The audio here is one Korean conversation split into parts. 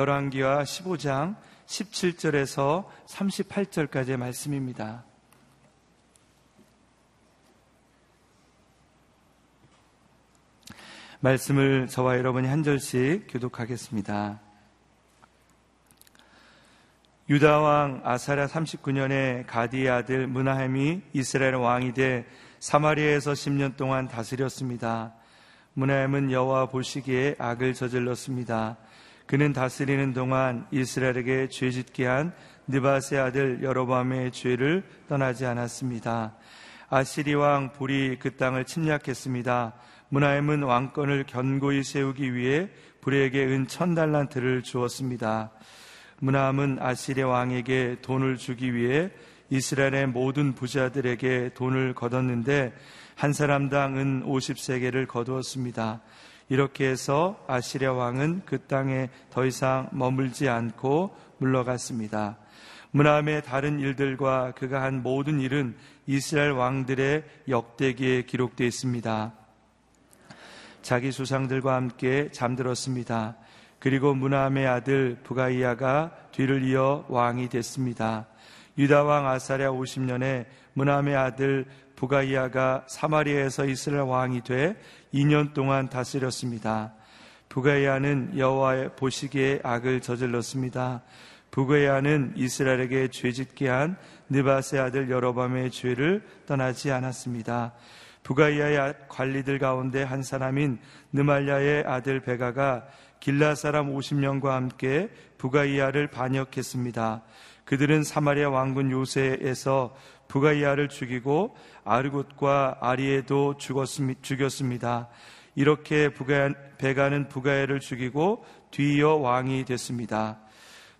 열왕기하 15장 17절에서 38절까지의 말씀입니다. 말씀을 저와 여러분이 한 절씩 교독하겠습니다. 유다왕 아사랴 39년에 가디의 아들 므나햄이 이스라엘 왕이 돼 사마리아에서 10년 동안 다스렸습니다. 므나햄은 여호와 보시기에 악을 저질렀습니다. 그는 다스리는 동안 이스라엘에게 죄짓게 한 느밧의 아들 여로보암의 죄를 떠나지 않았습니다. 아시리 왕 불이 그 땅을 침략했습니다. 므나햄은 왕권을 견고히 세우기 위해 불에게 은 1000달란트를 주었습니다. 므나햄은 아시리 왕에게 돈을 주기 위해 이스라엘의 모든 부자들에게 돈을 거뒀는데 한 사람당 은 50세겔을 거두었습니다. 이렇게 해서 아시리아 왕은 그 땅에 더 이상 머물지 않고 물러갔습니다. 므나함의 다른 일들과 그가 한 모든 일은 이스라엘 왕들의 역대기에 기록되어 있습니다. 자기 조상들과 함께 잠들었습니다. 그리고 므나함의 아들 부가이야가 뒤를 이어 왕이 됐습니다. 유다왕 아사랴 50년에 므나함의 아들 부가이야가 사마리아에서 이스라엘 왕이 돼 2년 동안 다스렸습니다. 부가이야는 여호와의 보시기에 악을 저질렀습니다. 부가이야는 이스라엘에게 죄짓게 한 느밧의 아들 여로밤의 죄를 떠나지 않았습니다. 부가이야의 관리들 가운데 한 사람인 느말랴의 아들 베가가 길라 사람 50명과 함께 부가이야를 반역했습니다. 그들은 사마리아 왕군 요새에서 부가이야를 죽이고 아르곶과 아리에도 죽였습니다. 이렇게 베가는 부가이야를 죽이고 뒤이어 왕이 됐습니다.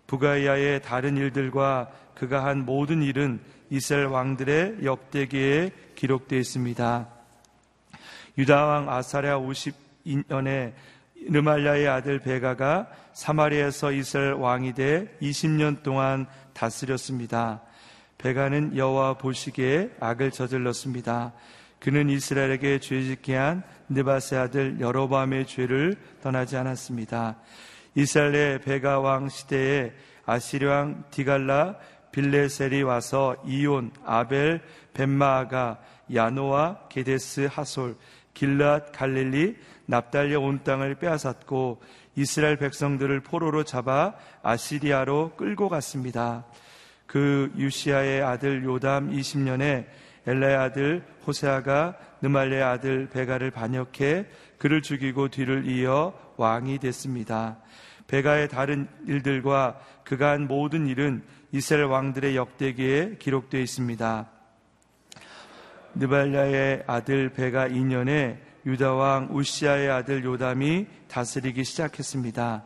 부가이야의 다른 일들과 그가 한 모든 일은 이스라엘 왕들의 역대기에 기록되어 있습니다. 유다왕 아사랴 52년에 느말랴의 아들 베가가 사마리아에서 이스라엘 왕이 돼 20년 동안 다스렸습니다. 베가는 여호와 보시기에 악을 저질렀습니다. 그는 이스라엘에게 죄짓게 한 느밧의 아들 여로보암의 죄를 떠나지 않았습니다. 이스라엘의 베가 왕 시대에 아시리 왕 디갈라 빌레셀이 와서 이온, 아벨, 벳마아가, 야노아, 게데스, 하솔, 길랏, 갈릴리, 납달리 온 땅을 빼앗았고 이스라엘 백성들을 포로로 잡아 아시리아로 끌고 갔습니다. 그 유시아의 아들 요담 20년에 엘라의 아들 호세아가 느말랴의 아들 베가를 반역해 그를 죽이고 뒤를 이어 왕이 됐습니다. 베가의 다른 일들과 그가 한 모든 일은 이스라엘 왕들의 역대기에 기록되어 있습니다. 느발랴의 아들 베가 2년에 유다왕 우시아의 아들 요담이 다스리기 시작했습니다.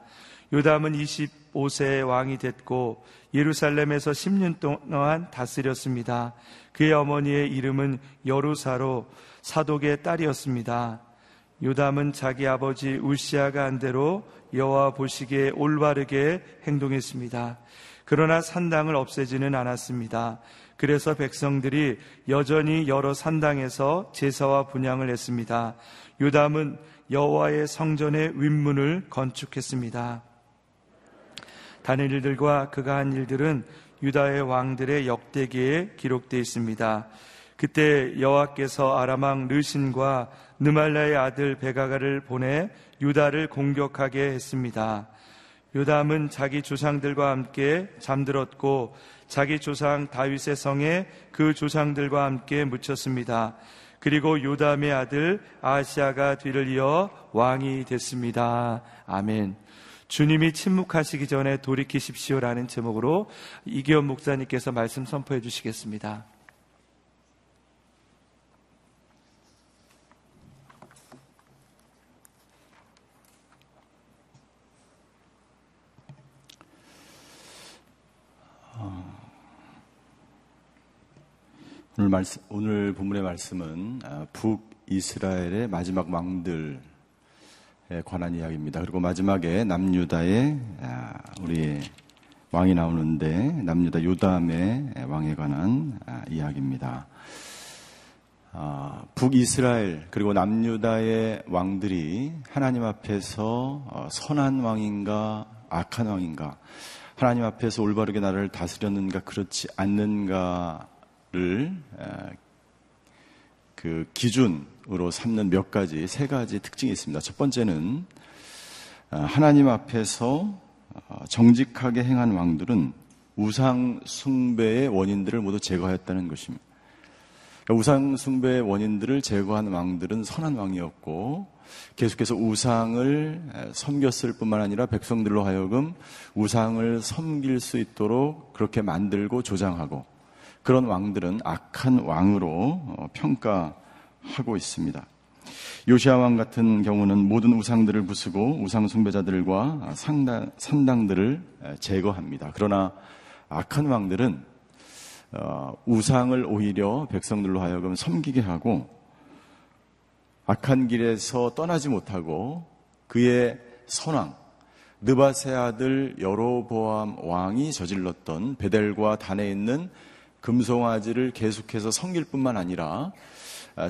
요담은 25세의 왕이 됐고 예루살렘에서 10년 동안 다스렸습니다. 그의 어머니의 이름은 여루사로 사독의 딸이었습니다. 요담은 자기 아버지 우시아가 한 대로 여호와 보시기에 올바르게 행동했습니다. 그러나 산당을 없애지는 않았습니다. 그래서 백성들이 여전히 여러 산당에서 제사와 분향을 했습니다. 요담은 여호와의 성전의 윗문을 건축했습니다. 다른 일들과 그가 한 일들은 유다의 왕들의 역대기에 기록되어 있습니다. 그때 여호와께서 아람왕 르신과 느말랴의 아들 베가가를 보내 유다를 공격하게 했습니다. 요담은 자기 조상들과 함께 잠들었고 자기 조상 다윗의 성에 그 조상들과 함께 묻혔습니다. 그리고 요담의 아들 아하시야가 뒤를 이어 왕이 됐습니다. 아멘. 주님이 침묵하시기 전에 돌이키십시오라는 제목으로 이기현 목사님께서 말씀 선포해 주시겠습니다. 오늘 본문의 말씀은 북이스라엘의 마지막 왕들에 관한 이야기입니다. 그리고 마지막에 남유다의 우리 왕이 나오는데 남유다 요담의 왕에 관한 이야기입니다. 북이스라엘 그리고 남유다의 왕들이 하나님 앞에서 선한 왕인가 악한 왕인가, 하나님 앞에서 올바르게 나를 다스렸는가 그렇지 않는가를 그 기준으로 삼는 세 가지 특징이 있습니다. 첫 번째는 하나님 앞에서 정직하게 행한 왕들은 우상 숭배의 원인들을 모두 제거했다는 것입니다. 우상 숭배의 원인들을 제거한 왕들은 선한 왕이었고, 계속해서 우상을 섬겼을 뿐만 아니라 백성들로 하여금 우상을 섬길 수 있도록 그렇게 만들고 조장하고, 그런 왕들은 악한 왕으로 평가하고 있습니다. 요시야 왕 같은 경우는 모든 우상들을 부수고 우상 숭배자들과 산당들을 제거합니다. 그러나 악한 왕들은 우상을 오히려 백성들로 하여금 섬기게 하고, 악한 길에서 떠나지 못하고 그의 선왕 느밧의 아들 여로보암 왕이 저질렀던 베델과 단에 있는 금송아지를 계속해서 섬길 뿐만 아니라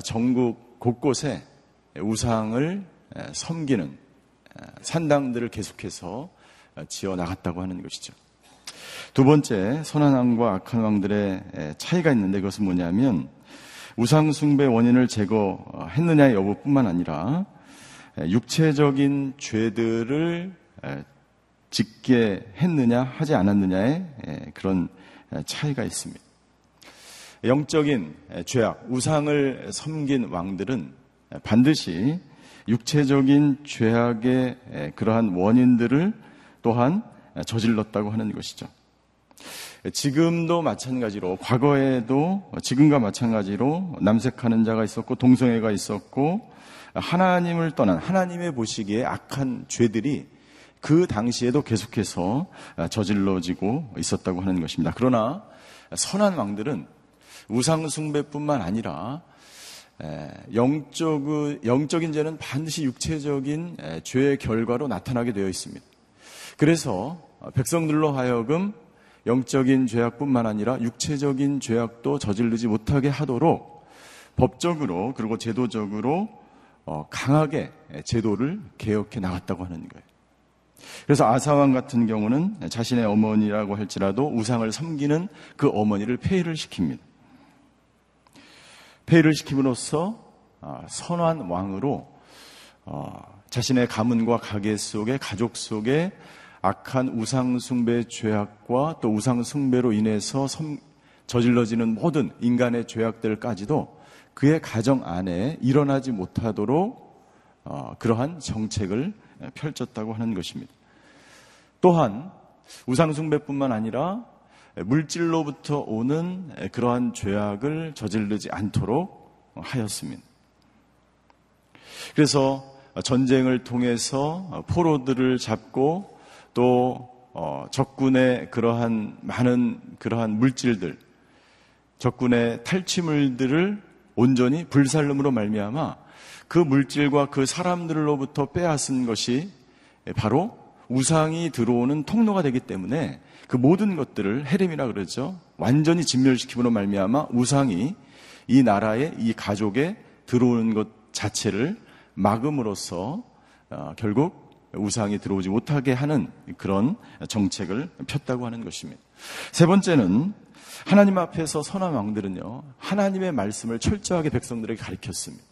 전국 곳곳에 우상을 섬기는 산당들을 계속해서 지어 나갔다고 하는 것이죠. 두 번째, 선한 왕과 악한 왕들의 차이가 있는데, 그것은 뭐냐면 우상 숭배 원인을 제거했느냐의 여부뿐만 아니라 육체적인 죄들을 짓게 했느냐 하지 않았느냐의 그런 차이가 있습니다. 영적인 죄악, 우상을 섬긴 왕들은 반드시 육체적인 죄악의 그러한 원인들을 또한 저질렀다고 하는 것이죠. 지금도 마찬가지로, 과거에도 지금과 마찬가지로 남색하는 자가 있었고 동성애가 있었고, 하나님을 떠난, 하나님의 보시기에 악한 죄들이 그 당시에도 계속해서 저질러지고 있었다고 하는 것입니다. 그러나 선한 왕들은 우상 숭배뿐만 아니라 영적인 죄는 반드시 육체적인 죄의 결과로 나타나게 되어 있습니다. 그래서 백성들로 하여금 영적인 죄악뿐만 아니라 육체적인 죄악도 저지르지 못하게 하도록 법적으로, 그리고 제도적으로 강하게 제도를 개혁해 나갔다고 하는 거예요. 그래서 아사왕 같은 경우는 자신의 어머니라고 할지라도 우상을 섬기는 그 어머니를 폐위를 시킵니다. 폐위를 시킴으로써 선한 왕으로 자신의 가문과 가계 속에, 가족 속에 악한 우상 숭배의 죄악과 또 우상 숭배로 인해서 저질러지는 모든 인간의 죄악들까지도 그의 가정 안에 일어나지 못하도록 그러한 정책을 펼쳤다고 하는 것입니다. 또한 우상 숭배뿐만 아니라 물질로부터 오는 그러한 죄악을 저지르지 않도록 하였습니다. 그래서 전쟁을 통해서 포로들을 잡고 또 적군의 그러한 많은 그러한 물질들, 적군의 탈취물들을 온전히 불살름으로 말미암아 그 물질과 그 사람들로부터 빼앗은 것이 바로 우상이 들어오는 통로가 되기 때문에 그 모든 것들을 헤렘이라 그러죠. 완전히 진멸시킴으로 말미암아 우상이 이 나라에, 이 가족에 들어오는 것 자체를 막음으로써 결국 우상이 들어오지 못하게 하는 그런 정책을 폈다고 하는 것입니다. 세 번째는 하나님 앞에서 선한 왕들은요, 하나님의 말씀을 철저하게 백성들에게 가르쳤습니다.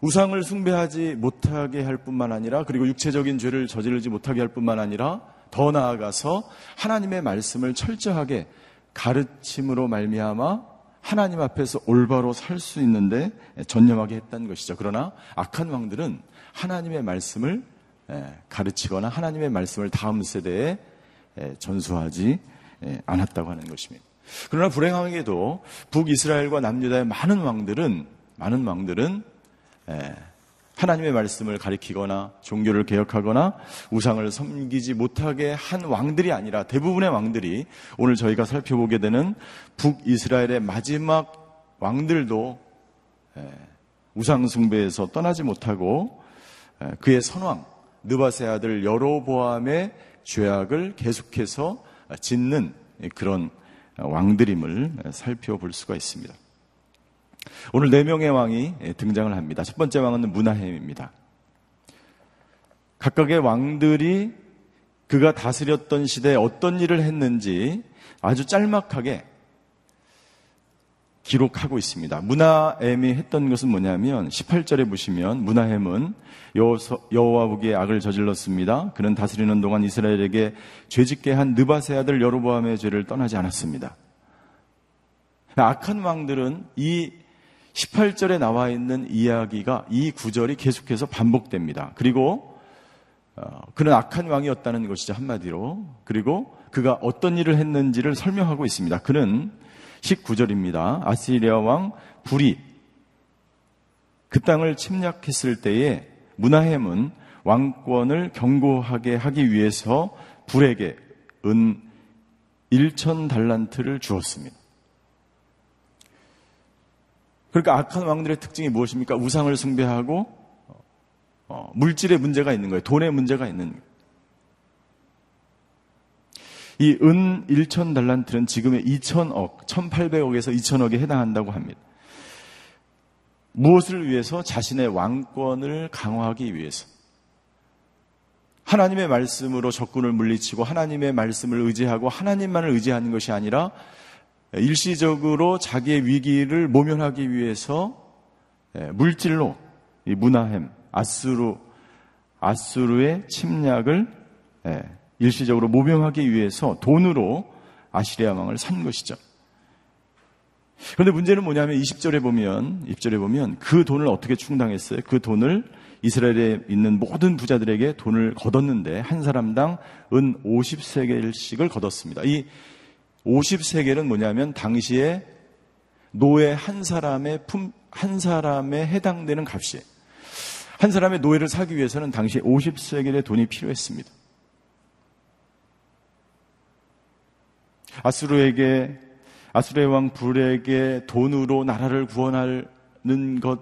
우상을 숭배하지 못하게 할 뿐만 아니라, 그리고 육체적인 죄를 저지르지 못하게 할 뿐만 아니라, 더 나아가서 하나님의 말씀을 철저하게 가르침으로 말미암아 하나님 앞에서 올바로 살 수 있는데 전념하게 했다는 것이죠. 그러나 악한 왕들은 하나님의 말씀을 가르치거나 하나님의 말씀을 다음 세대에 전수하지 않았다고 하는 것입니다. 그러나 불행하게도 북이스라엘과 남유다의 많은 왕들은 하나님의 말씀을 가르치거나 종교를 개혁하거나 우상을 섬기지 못하게 한 왕들이 아니라, 대부분의 왕들이 오늘 저희가 살펴보게 되는 북이스라엘의 마지막 왕들도 우상 숭배에서 떠나지 못하고 그의 선왕 느밧의 아들 여로보암의 죄악을 계속해서 짓는 그런 왕들임을 살펴볼 수가 있습니다. 오늘 4명의 왕이 등장을 합니다. 첫 번째 왕은 므나헴입니다. 각각의 왕들이 그가 다스렸던 시대에 어떤 일을 했는지 아주 짤막하게 기록하고 있습니다. 므나헴이 했던 것은 뭐냐면 18절에 보시면 므나헴은 여호와에게 악을 저질렀습니다. 그는 다스리는 동안 이스라엘에게 죄짓게 한 느밧의 아들 여로보암의 죄를 떠나지 않았습니다. 악한 왕들은 이 18절에 나와 있는 이야기가 이 구절이 계속해서 반복됩니다. 그리고 그는 악한 왕이었다는 것이죠, 한마디로. 그리고 그가 어떤 일을 했는지를 설명하고 있습니다. 그는 19절입니다. 아시리아 왕 부리 그 땅을 침략했을 때에 므나헴은 왕권을 견고하게 하기 위해서 불에게 은 1,000달란트를 주었습니다. 그러니까 악한 왕들의 특징이 무엇입니까? 우상을 숭배하고 물질의 문제가 있는 거예요. 돈의 문제가 있는 거예요. 이 은 1,000달란트는 지금의 2천억, 1,800억에서 2천억에 해당한다고 합니다. 무엇을 위해서? 자신의 왕권을 강화하기 위해서. 하나님의 말씀으로 적군을 물리치고 하나님의 말씀을 의지하고 하나님만을 의지하는 것이 아니라 일시적으로 자기의 위기를 모면하기 위해서 물질로 이 므나헴, 아수르의 침략을 일시적으로 모병하기 위해서 돈으로 아시리아 왕을 산 것이죠. 그런데 문제는 뭐냐면 20절에 보면 그 돈을 어떻게 충당했어요? 그 돈을 이스라엘에 있는 모든 부자들에게 돈을 거뒀는데 한 사람당 은 50세겔씩을 거뒀습니다. 이 50세겔은 뭐냐면 당시에 노예 한 사람에 해당되는 값이에요. 한 사람의 노예를 사기 위해서는 당시에 50세겔의 돈이 필요했습니다. 아수르의 왕 불에게 돈으로 나라를 구원하는 것,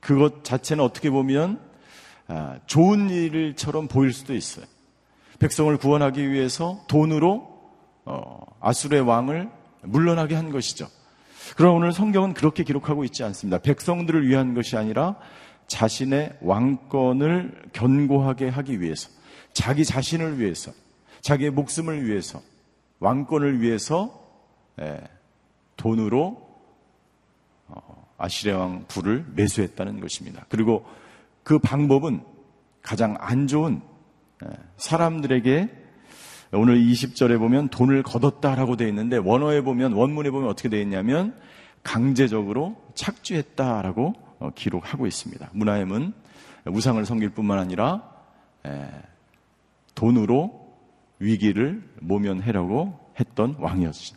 그것 자체는 어떻게 보면 좋은 일처럼 보일 수도 있어요. 백성을 구원하기 위해서 돈으로 아수르의 왕을 물러나게 한 것이죠. 그러나 오늘 성경은 그렇게 기록하고 있지 않습니다. 백성들을 위한 것이 아니라 자신의 왕권을 견고하게 하기 위해서, 자기 자신을 위해서, 자기의 목숨을 위해서, 왕권을 위해서 돈으로 아시리아 왕 부를 매수했다는 것입니다. 그리고 그 방법은 가장 안 좋은 사람들에게 오늘 20절에 보면 돈을 거뒀다라고 되어 있는데 원문에 보면 어떻게 되어 있냐면 강제적으로 착취했다라고 기록하고 있습니다. 므나헴은 우상을 섬길 뿐만 아니라 돈으로 위기를 모면하려고 했던 왕이었죠.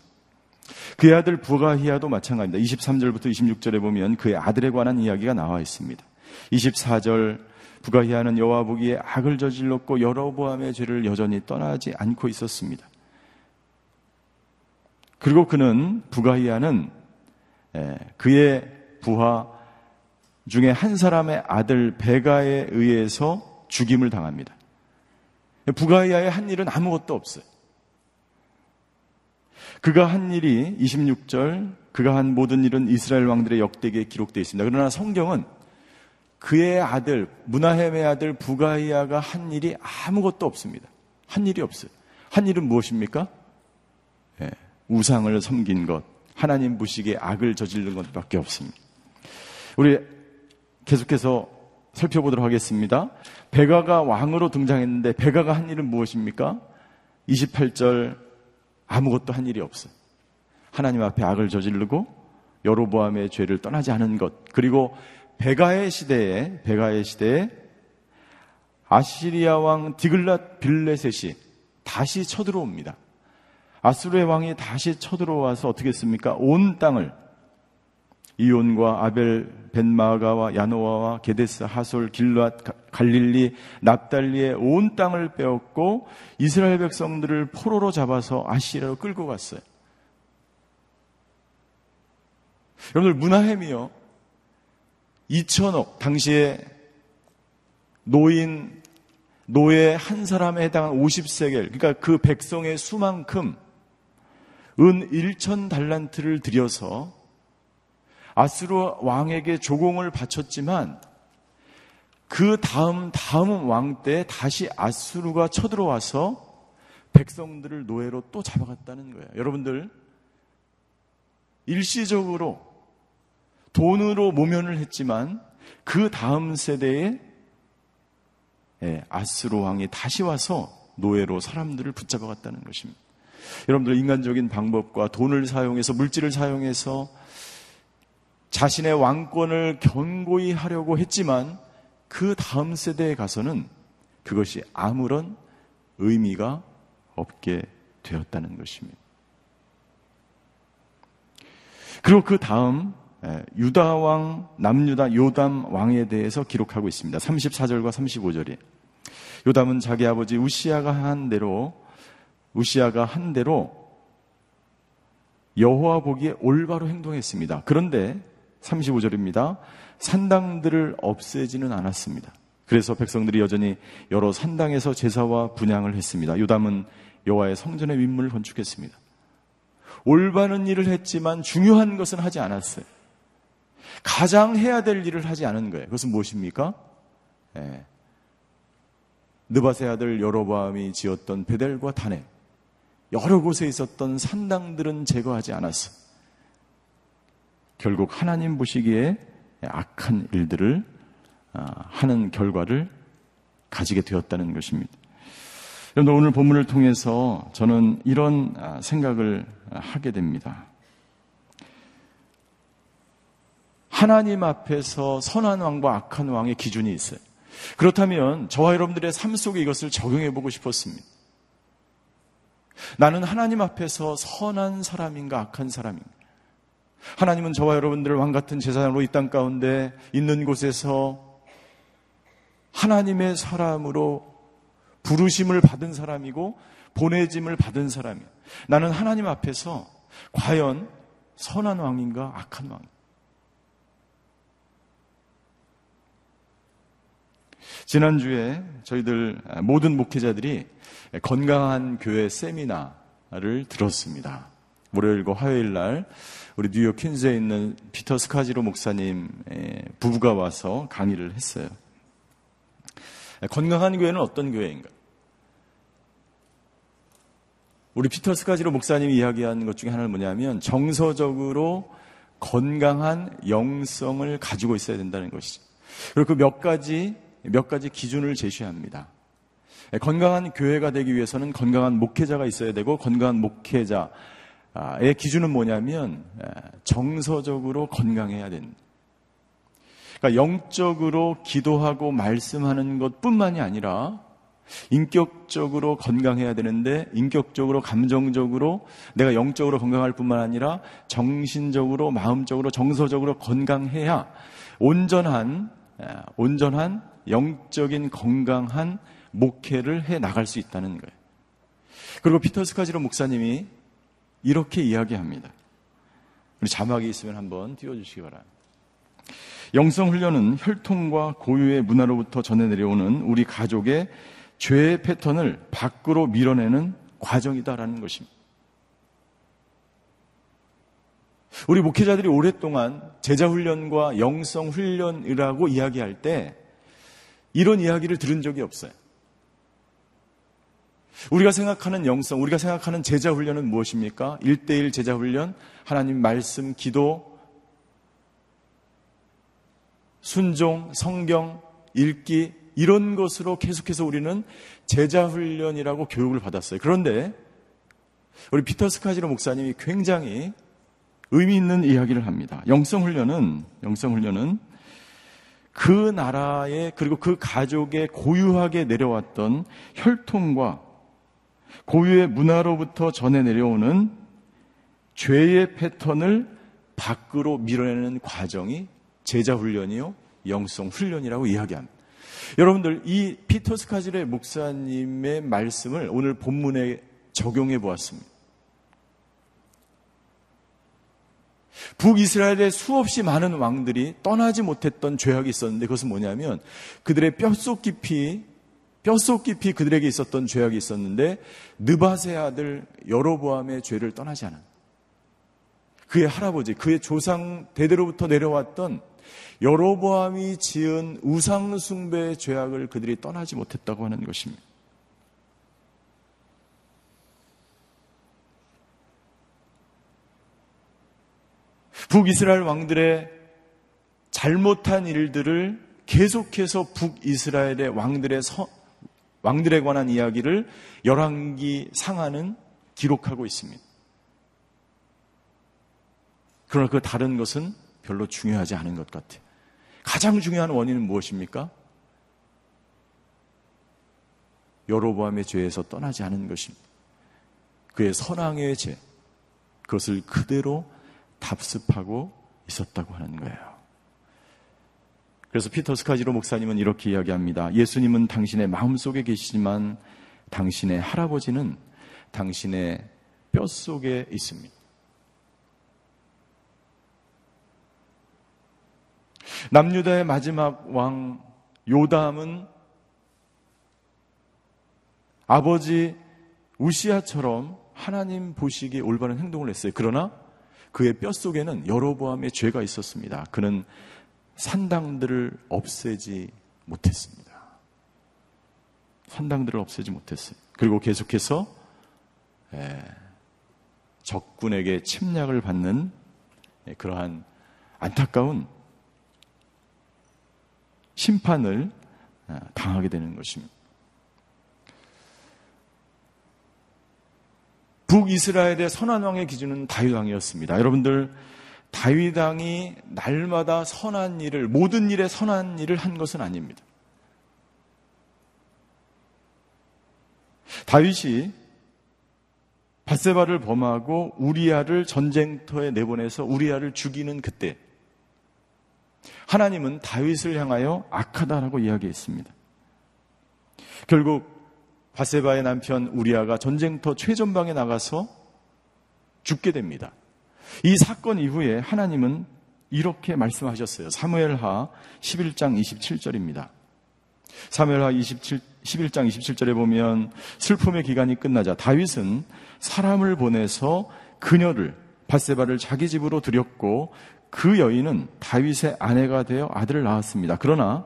그의 아들 부가히야도 마찬가지입니다. 23절부터 26절에 보면 그의 아들에 관한 이야기가 나와 있습니다. 24절 부가히야는 여호와 보기에 악을 저질렀고 여로보암의 죄를 여전히 떠나지 않고 있었습니다. 그리고 그는 부가히야는 그의 부하 중에 한 사람의 아들 베가에 의해서 죽임을 당합니다. 부가히야의 한 일은 아무것도 없어요. 그가 한 일이 26절, 그가 한 모든 일은 이스라엘 왕들의 역대기에 기록되어 있습니다. 그러나 성경은 그의 아들, 므나헴의 아들 부가히야가 한 일이 아무것도 없습니다. 한 일이 없어요. 한 일은 무엇입니까? 우상을 섬긴 것, 하나님 보시기에 악을 저지른 것밖에 없습니다. 우리 계속해서 살펴보도록 하겠습니다. 베가가 왕으로 등장했는데 베가가 한 일은 무엇입니까? 28절 아무것도 한 일이 없어요. 하나님 앞에 악을 저지르고 여로보암의 죄를 떠나지 않은 것. 그리고 베가의 시대에 아시리아 왕 디글랏 빌레셋이 다시 쳐들어옵니다. 아수르의 왕이 다시 쳐들어와서 어떻게 했습니까? 온 땅을 이온과 아벨, 벤마가와 야노아와 게데스, 하솔, 길랏, 갈릴리, 납달리의 온 땅을 빼앗고 이스라엘 백성들을 포로로 잡아서 아시리아로 끌고 갔어요. 여러분들 므나헴이요 2천억 당시에 노예 한 사람에 해당한 50세겔, 그러니까 그 백성의 수만큼 은 1,000달란트를 들여서 아수르 왕에게 조공을 바쳤지만 그 다음 왕 때 다시 아수르가 쳐들어와서 백성들을 노예로 또 잡아갔다는 거예요. 여러분들, 일시적으로 돈으로 모면을 했지만 그 다음 세대에 아수르 왕이 다시 와서 노예로 사람들을 붙잡아갔다는 것입니다. 여러분들, 인간적인 방법과 돈을 사용해서, 물질을 사용해서 자신의 왕권을 견고히 하려고 했지만 그 다음 세대에 가서는 그것이 아무런 의미가 없게 되었다는 것입니다. 그리고 그 다음 유다왕, 남유다 요담 왕에 대해서 기록하고 있습니다. 34절과 35절이 요담은 자기 아버지 우시아가 한 대로 여호와 보기에 올바로 행동했습니다. 그런데 35절입니다. 산당들을 없애지는 않았습니다. 그래서 백성들이 여전히 여러 산당에서 제사와 분향을 했습니다. 요담은 여호와의 성전의 윗문을 건축했습니다. 올바른 일을 했지만 중요한 것은 하지 않았어요. 가장 해야 될 일을 하지 않은 거예요. 그것은 무엇입니까? 느밧의 아들 여로보암이 지었던 베델과 다네, 여러 곳에 있었던 산당들은 제거하지 않았어. 결국 하나님 보시기에 악한 일들을 하는 결과를 가지게 되었다는 것입니다. 여러분, 오늘 본문을 통해서 저는 이런 생각을 하게 됩니다. 하나님 앞에서 선한 왕과 악한 왕의 기준이 있어요. 그렇다면 저와 여러분들의 삶 속에 이것을 적용해 보고 싶었습니다. 나는 하나님 앞에서 선한 사람인가 악한 사람인가? 하나님은 저와 여러분들을 왕같은 제사장으로 이 땅 가운데 있는 곳에서 하나님의 사람으로 부르심을 받은 사람이고 보내짐을 받은 사람이에요. 나는 하나님 앞에서 과연 선한 왕인가 악한 왕인가? 지난주에 저희들 모든 목회자들이 건강한 교회 세미나를 들었습니다. 월요일과 화요일날 우리 뉴욕 퀸즈에 있는 피터 스카지로 목사님 부부가 와서 강의를 했어요. 건강한 교회는 어떤 교회인가? 우리 피터 스카지로 목사님이 이야기한 것 중에 하나는 뭐냐면 정서적으로 건강한 영성을 가지고 있어야 된다는 것이죠. 그리고 그 몇 가지 기준을 제시합니다. 건강한 교회가 되기 위해서는 건강한 목회자가 있어야 되고, 건강한 목회자의 기준은 뭐냐면 정서적으로 건강해야 된다. 그러니까 영적으로 기도하고 말씀하는 것뿐만이 아니라 인격적으로 건강해야 되는데, 인격적으로 감정적으로 내가 영적으로 건강할 뿐만 아니라 정신적으로, 마음적으로, 정서적으로 건강해야 온전한 영적인 건강한 목회를 해나갈 수 있다는 거예요. 그리고 피터 스카지로 목사님이 이렇게 이야기합니다. 우리 자막이 있으면 한번 띄워주시기 바랍니다. 영성훈련은 혈통과 고유의 문화로부터 전해 내려오는 우리 가족의 죄의 패턴을 밖으로 밀어내는 과정이다라는 것입니다. 우리 목회자들이 오랫동안 제자훈련과 영성훈련이라고 이야기할 때 이런 이야기를 들은 적이 없어요. 우리가 생각하는 영성, 우리가 생각하는 제자훈련은 무엇입니까? 1:1 제자훈련, 하나님 말씀, 기도, 순종, 성경, 읽기, 이런 것으로 계속해서 우리는 제자훈련이라고 교육을 받았어요. 그런데 우리 피터 스카지로 목사님이 굉장히 의미 있는 이야기를 합니다. 영성훈련은 그 나라의, 그리고 그 가족의 고유하게 내려왔던 혈통과 고유의 문화로부터 전해 내려오는 죄의 패턴을 밖으로 밀어내는 과정이 제자훈련이요, 영성훈련이라고 이야기합니다. 여러분들, 이 피터 스카지레 목사님의 말씀을 오늘 본문에 적용해 보았습니다. 북이스라엘에 수없이 많은 왕들이 떠나지 못했던 죄악이 있었는데, 그것은 뭐냐면 그들의 뼛속 깊이 그들에게 있었던 죄악이 있었는데 느밧의 아들 여로보암의 죄를 떠나지 않은, 그의 할아버지, 그의 조상 대대로부터 내려왔던 여로보암이 지은 우상 숭배의 죄악을 그들이 떠나지 못했다고 하는 것입니다. 북이스라엘 왕들의 잘못한 일들을 계속해서 북이스라엘의 왕들에 관한 이야기를 열왕기 상하는 기록하고 있습니다. 그러나 그 다른 것은 별로 중요하지 않은 것 같아요. 가장 중요한 원인은 무엇입니까? 여로보암의 죄에서 떠나지 않은 것입니다. 그의 선왕의 죄, 그것을 그대로 답습하고 있었다고 하는 거예요. 그래서 피터 스카지로 목사님은 이렇게 이야기합니다. 예수님은 당신의 마음속에 계시지만 당신의 할아버지는 당신의 뼛속에 있습니다. 남유다의 마지막 왕 요담은 아버지 우시아처럼 하나님 보시기에 올바른 행동을 했어요. 그러나 그의 뼛속에는 여로보암의 죄가 있었습니다. 그는 산당들을 없애지 못했습니다. 산당들을 없애지 못했어요. 그리고 계속해서 적군에게 침략을 받는 그러한 안타까운 심판을 당하게 되는 것입니다. 북이스라엘의 선한 왕의 기준은 다윗 왕이었습니다. 여러분들, 다윗 왕이 날마다 선한 일을, 모든 일에 선한 일을 한 것은 아닙니다. 다윗이 밧세바를 범하고 우리아를 전쟁터에 내보내서 우리아를 죽이는 그때 하나님은 다윗을 향하여 악하다라고 이야기했습니다. 결국 밧세바의 남편 우리아가 전쟁터 최전방에 나가서 죽게 됩니다. 이 사건 이후에 하나님은 이렇게 말씀하셨어요. 사무엘하 11장 27절입니다. 사무엘하 11장 27절에 보면 슬픔의 기간이 끝나자 다윗은 사람을 보내서 그녀를 밧세바를 자기 집으로 들였고 그 여인은 다윗의 아내가 되어 아들을 낳았습니다. 그러나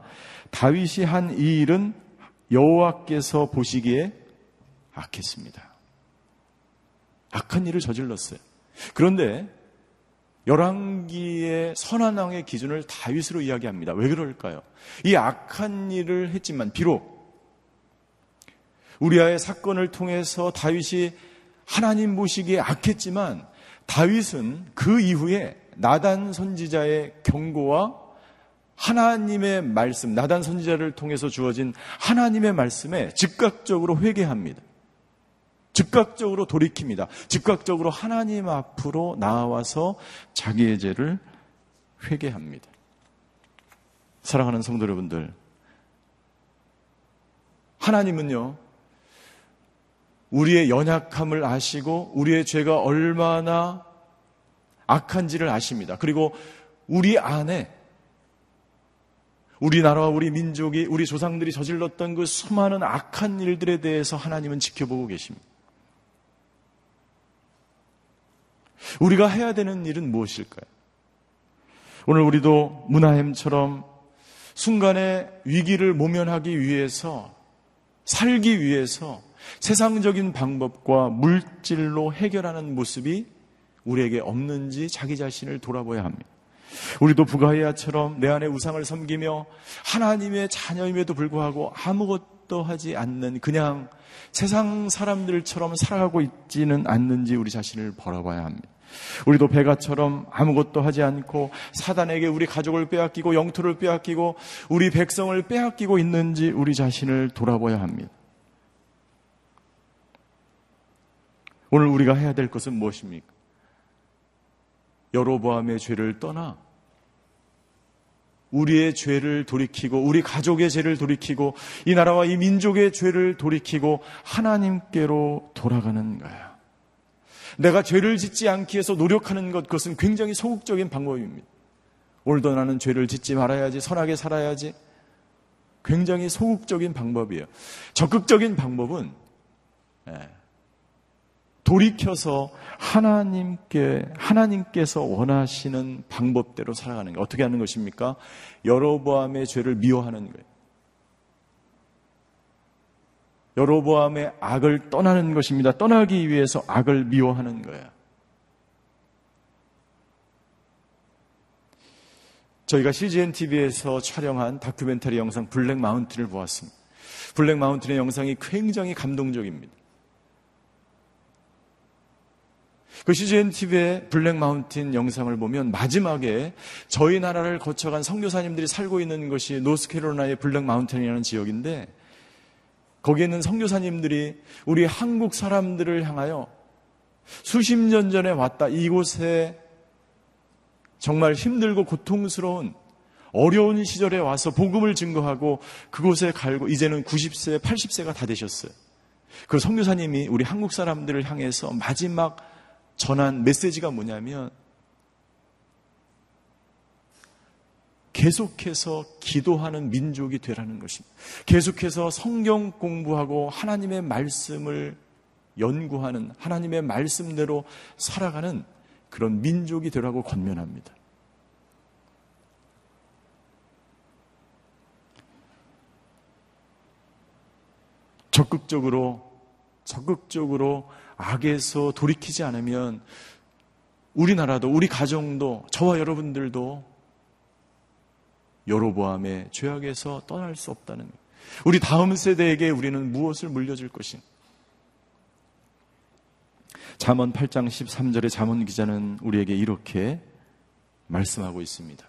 다윗이 한 이 일은 여호와께서 보시기에 악했습니다. 악한 일을 저질렀어요. 그런데 열왕기의 선한 왕의 기준을 다윗으로 이야기합니다. 왜 그럴까요? 이 악한 일을 했지만 비록 우리아의 사건을 통해서 다윗이 하나님 보시기에 악했지만 다윗은 그 이후에 나단 선지자의 경고와 하나님의 말씀, 나단 선지자를 통해서 주어진 하나님의 말씀에 즉각적으로 회개합니다. 즉각적으로 돌이킵니다. 즉각적으로 하나님 앞으로 나와서 자기의 죄를 회개합니다. 사랑하는 성도 여러분들, 하나님은요, 우리의 연약함을 아시고 우리의 죄가 얼마나 악한지를 아십니다. 그리고 우리 안에 우리나라와 우리 민족이, 우리 조상들이 저질렀던 그 수많은 악한 일들에 대해서 하나님은 지켜보고 계십니다. 우리가 해야 되는 일은 무엇일까요? 오늘 우리도 문하햄처럼 순간의 위기를 모면하기 위해서, 살기 위해서 세상적인 방법과 물질로 해결하는 모습이 우리에게 없는지 자기 자신을 돌아봐야 합니다. 우리도 부가이아처럼 내 안에 우상을 섬기며 하나님의 자녀임에도 불구하고 아무것도 하지 않는 그냥 세상 사람들처럼 살아가고 있지는 않는지 우리 자신을 바라봐야 합니다. 우리도 베가처럼 아무것도 하지 않고 사단에게 우리 가족을 빼앗기고 영토를 빼앗기고 우리 백성을 빼앗기고 있는지 우리 자신을 돌아봐야 합니다. 오늘 우리가 해야 될 것은 무엇입니까? 여로보암의 죄를 떠나 우리의 죄를 돌이키고 우리 가족의 죄를 돌이키고 이 나라와 이 민족의 죄를 돌이키고 하나님께로 돌아가는 거야. 내가 죄를 짓지 않기 위해서 노력하는 것, 그것은 굉장히 소극적인 방법입니다. 오늘도 나는 죄를 짓지 말아야지, 선하게 살아야지, 굉장히 소극적인 방법이에요. 적극적인 방법은 돌이켜서 하나님께서 원하시는 방법대로 살아가는 게 어떻게 하는 것입니까? 여로보암의 죄를 미워하는 거예요. 여로보암의 악을 떠나는 것입니다. 떠나기 위해서 악을 미워하는 거예요. 저희가 CGN TV에서 촬영한 다큐멘터리 영상 블랙 마운틴을 보았습니다. 블랙 마운틴의 영상이 굉장히 감동적입니다. 그 CGN TV의 블랙 마운틴 영상을 보면 마지막에 저희 나라를 거쳐간 선교사님들이 살고 있는 것이 노스캐롤라이나의 블랙 마운틴이라는 지역인데, 거기에 있는 선교사님들이 우리 한국 사람들을 향하여 수십 년 전에 왔다 이곳에 정말 힘들고 고통스러운 어려운 시절에 와서 복음을 증거하고 그곳에 갈고 이제는 90세, 80세가 다 되셨어요. 그 선교사님이 우리 한국 사람들을 향해서 마지막 전한 메시지가 뭐냐면 계속해서 기도하는 민족이 되라는 것입니다. 계속해서 성경 공부하고 하나님의 말씀을 연구하는, 하나님의 말씀대로 살아가는 그런 민족이 되라고 권면합니다. 적극적으로 악에서 돌이키지 않으면 우리나라도, 우리 가정도, 저와 여러분들도 여로보암의 죄악에서 떠날 수 없다는 거예요. 우리 다음 세대에게 우리는 무엇을 물려줄 것인가? 잠언 8장 13절에 잠언 기자는 우리에게 이렇게 말씀하고 있습니다.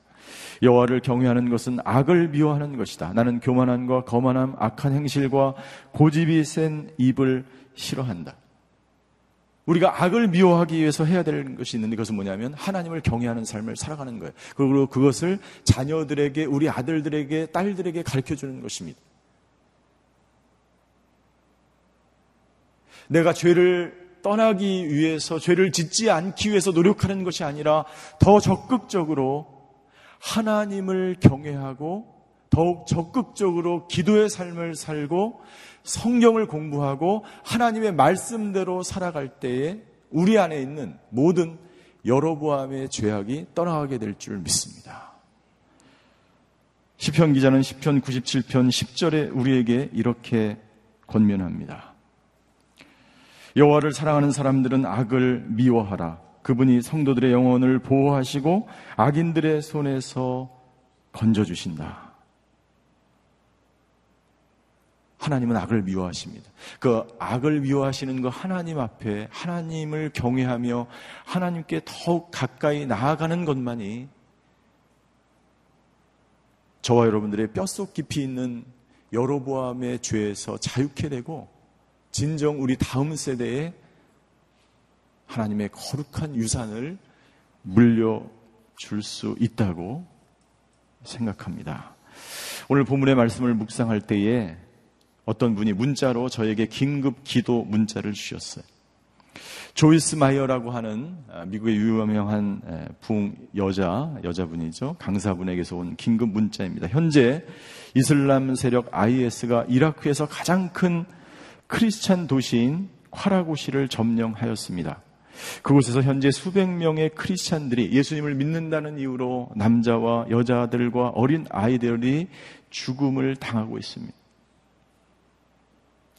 여호와를 경외하는 것은 악을 미워하는 것이다. 나는 교만함과 거만함, 악한 행실과 고집이 센 입을 싫어한다. 우리가 악을 미워하기 위해서 해야 될 것이 있는데, 그것은 뭐냐면 하나님을 경외하는 삶을 살아가는 거예요. 그리고 그것을 자녀들에게, 우리 아들들에게, 딸들에게 가르쳐주는 것입니다. 내가 죄를 떠나기 위해서, 죄를 짓지 않기 위해서 노력하는 것이 아니라 더 적극적으로 하나님을 경외하고 더욱 적극적으로 기도의 삶을 살고 성경을 공부하고 하나님의 말씀대로 살아갈 때에 우리 안에 있는 모든 여로보암의 죄악이 떠나가게 될 줄 믿습니다. 시편 기자는 시편 97편 10절에 우리에게 이렇게 권면합니다. 여호와를 사랑하는 사람들은 악을 미워하라. 그분이 성도들의 영혼을 보호하시고 악인들의 손에서 건져주신다. 하나님은 악을 미워하십니다. 그 악을 미워하시는 그 하나님 앞에 하나님을 경외하며 하나님께 더욱 가까이 나아가는 것만이 저와 여러분들의 뼛속 깊이 있는 여로보암의 죄에서 자유케 되고 진정 우리 다음 세대에 하나님의 거룩한 유산을 물려줄 수 있다고 생각합니다. 오늘 본문의 말씀을 묵상할 때에 어떤 분이 문자로 저에게 긴급 기도 문자를 주셨어요. 조이스 마이어라고 하는 미국의 유명한 부흥 여자분이죠. 강사분에게서 온 긴급 문자입니다. 현재 이슬람 세력 IS가 이라크에서 가장 큰 크리스찬 도시인 콰라고시를 점령하였습니다. 그곳에서 현재 수백 명의 크리스찬들이 예수님을 믿는다는 이유로 남자와 여자들과 어린 아이들이 죽음을 당하고 있습니다.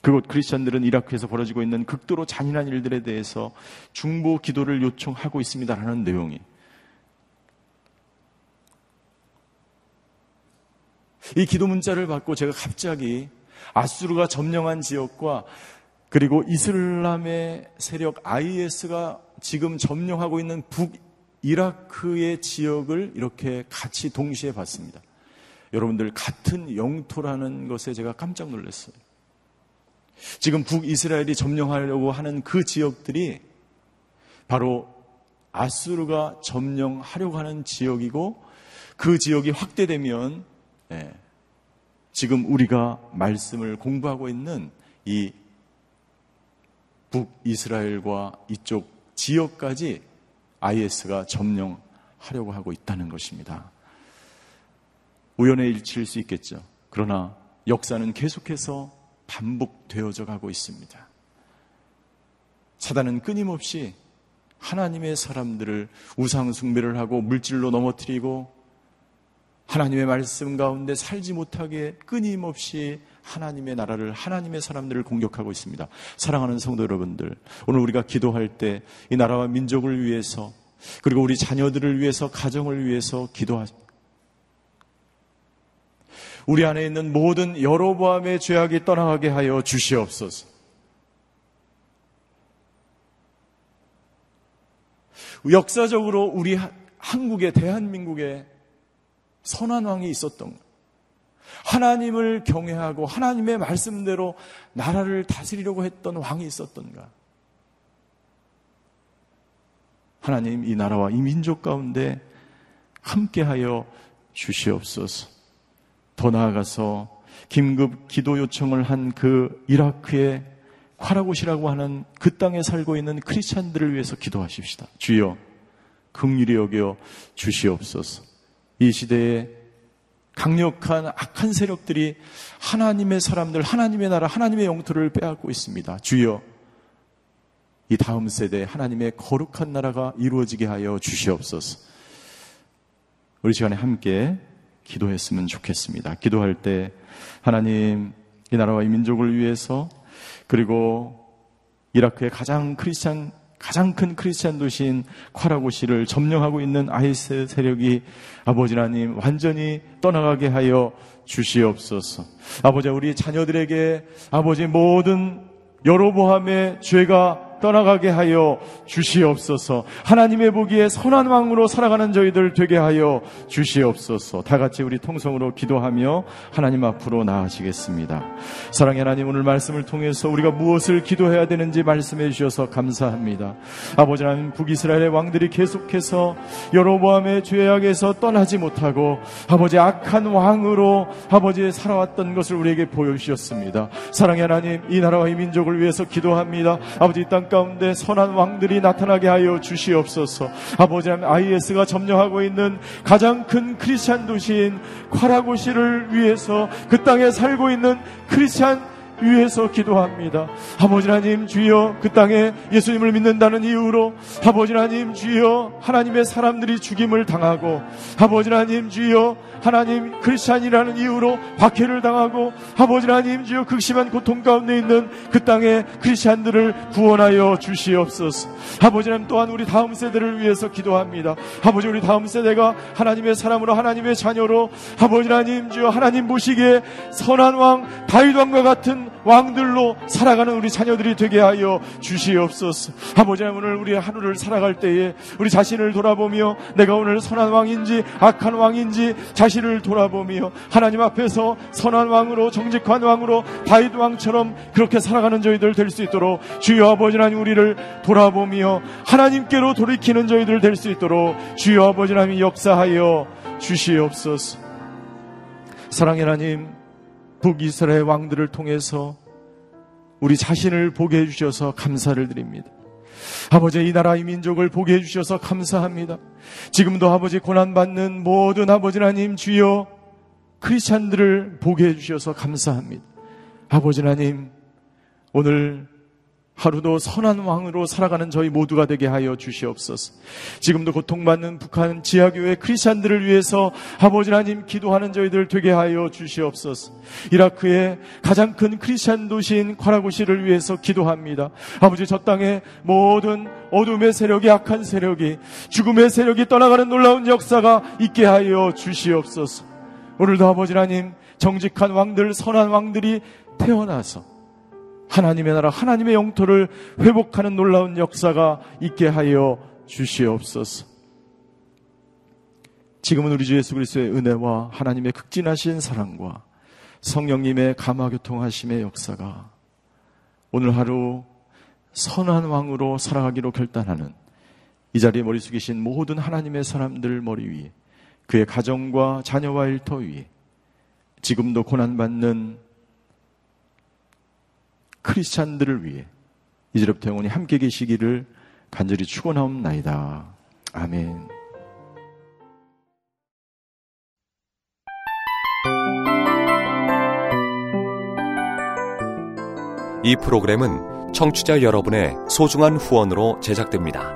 그곳 크리스찬들은 이라크에서 벌어지고 있는 극도로 잔인한 일들에 대해서 중보 기도를 요청하고 있습니다라는 내용이, 이 기도 문자를 받고 제가 갑자기 아수르가 점령한 지역과 그리고 이슬람의 세력 IS가 지금 점령하고 있는 북이라크의 지역을 이렇게 같이 동시에 봤습니다. 여러분들, 같은 영토라는 것에 제가 깜짝 놀랐어요. 지금 북이스라엘이 점령하려고 하는 그 지역들이 바로 아수르가 점령하려고 하는 지역이고, 그 지역이 확대되면 지금 우리가 말씀을 공부하고 있는 이 북이스라엘과 이쪽 지역까지 IS가 점령하려고 하고 있다는 것입니다. 우연의 일치일 수 있겠죠. 그러나 역사는 계속해서 반복되어져 가고 있습니다. 사단은 끊임없이 하나님의 사람들을 우상 숭배를 하고 물질로 넘어뜨리고 하나님의 말씀 가운데 살지 못하게 끊임없이 하나님의 나라를, 하나님의 사람들을 공격하고 있습니다. 사랑하는 성도 여러분들, 오늘 우리가 기도할 때 이 나라와 민족을 위해서, 그리고 우리 자녀들을 위해서, 가정을 위해서 기도하십니다. 우리 안에 있는 모든 여로보암의 죄악이 떠나가게 하여 주시옵소서. 역사적으로 우리 한국의, 대한민국의 선한 왕이 있었던 것, 하나님을 경외하고 하나님의 말씀대로 나라를 다스리려고 했던 왕이 있었던가. 하나님, 이 나라와 이 민족 가운데 함께하여 주시옵소서. 더 나아가서 긴급 기도 요청을 한 그 이라크의 콰라곳이라고 하는 그 땅에 살고 있는 크리스찬들을 위해서 기도하십시다. 주여, 긍휼히 여겨 주시옵소서. 이 시대에 강력한 악한 세력들이 하나님의 사람들, 하나님의 나라, 하나님의 영토를 빼앗고 있습니다. 주여, 이 다음 세대에 하나님의 거룩한 나라가 이루어지게 하여 주시옵소서. 우리 시간에 함께 기도했으면 좋겠습니다. 기도할 때 하나님, 이 나라와 이 민족을 위해서, 그리고 이라크의 가장 큰 크리스찬 도시인 콰라고시를 점령하고 있는 아이스 세력이 아버지 하나님 완전히 떠나가게 하여 주시옵소서. 아버지, 우리 자녀들에게 아버지 모든 여로보암의 죄가 떠나가게 하여 주시옵소서. 하나님의 보기에 선한 왕으로 살아가는 저희들 되게 하여 주시옵소서. 다 같이 우리 통성으로 기도하며 하나님 앞으로 나아가시겠습니다. 사랑의 하나님, 오늘 말씀을 통해서 우리가 무엇을 기도해야 되는지 말씀해 주셔서 감사합니다. 아버지 하나님, 북이스라엘의 왕들이 계속해서 여로보암의 죄악에서 떠나지 못하고 아버지 악한 왕으로 아버지 살아왔던 것을 우리에게 보여주셨습니다. 사랑의 하나님, 이 나라와 이 민족을 위해서 기도합니다. 아버지, 이 땅 가운데 선한 왕들이 나타나게 하여 주시옵소서. 아버지 하나님, IS가 점령하고 있는 가장 큰 크리스찬 도시인 콰라고시를 위해서, 그 땅에 살고 있는 크리스찬 위해서 기도합니다. 아버지 하나님, 주여, 그 땅에 예수님을 믿는다는 이유로 아버지 하나님, 주여, 하나님의 사람들이 죽임을 당하고 아버지 하나님, 주여, 하나님 크리스찬이라는 이유로 박해를 당하고 아버지 하나님, 주여, 극심한 고통 가운데 있는 그 땅의 크리스찬들을 구원하여 주시옵소서. 아버지 하나님, 또한 우리 다음 세대를 위해서 기도합니다. 아버지, 우리 다음 세대가 하나님의 사람으로, 하나님의 자녀로 아버지 하나님, 주여, 하나님 보시기에 선한 왕 다윗 왕과 같은 왕들로 살아가는 우리 자녀들이 되게 하여 주시옵소서. 아버지 하나님, 오늘 우리 하루를 살아갈 때에 우리 자신을 돌아보며, 내가 오늘 선한 왕인지 악한 왕인지 자신을 돌아보며 하나님 앞에서 선한 왕으로, 정직한 왕으로, 다윗 왕처럼 그렇게 살아가는 저희들 될 수 있도록 주여 아버지 하나님, 우리를 돌아보며 하나님께로 돌이키는 저희들 될 수 있도록 주여 아버지 하나님 역사하여 주시옵소서. 사랑의 하나님, 북이스라엘 왕들을 통해서 우리 자신을 보게 해주셔서 감사를 드립니다. 아버지, 이 나라 이 민족을 보게 해주셔서 감사합니다. 지금도 아버지 고난받는 모든 아버지 하나님, 주여, 크리스찬들을 보게 해주셔서 감사합니다. 아버지 하나님, 오늘 하루도 선한 왕으로 살아가는 저희 모두가 되게 하여 주시옵소서. 지금도 고통받는 북한 지하교회 크리스찬들을 위해서 아버지 하나님 기도하는 저희들 되게 하여 주시옵소서. 이라크의 가장 큰 크리스찬 도시인 콰라고시를 위해서 기도합니다. 아버지, 저 땅의 모든 어둠의 세력이, 악한 세력이, 죽음의 세력이 떠나가는 놀라운 역사가 있게 하여 주시옵소서. 오늘도 아버지 하나님, 정직한 왕들, 선한 왕들이 태어나서 하나님의 나라, 하나님의 영토를 회복하는 놀라운 역사가 있게 하여 주시옵소서. 지금은 우리 주 예수 그리스도의 은혜와 하나님의 극진하신 사랑과 성령님의 감화교통하심의 역사가 오늘 하루 선한 왕으로 살아가기로 결단하는 이 자리에 머리 숙이신 모든 하나님의 사람들 머리 위에, 그의 가정과 자녀와 일터 위에, 지금도 고난받는 크리스찬들을 위해 이제부터 영원히 함께 계시기를 간절히 축원하옵나이다. 아멘. 이 프로그램은 청취자 여러분의 소중한 후원으로 제작됩니다.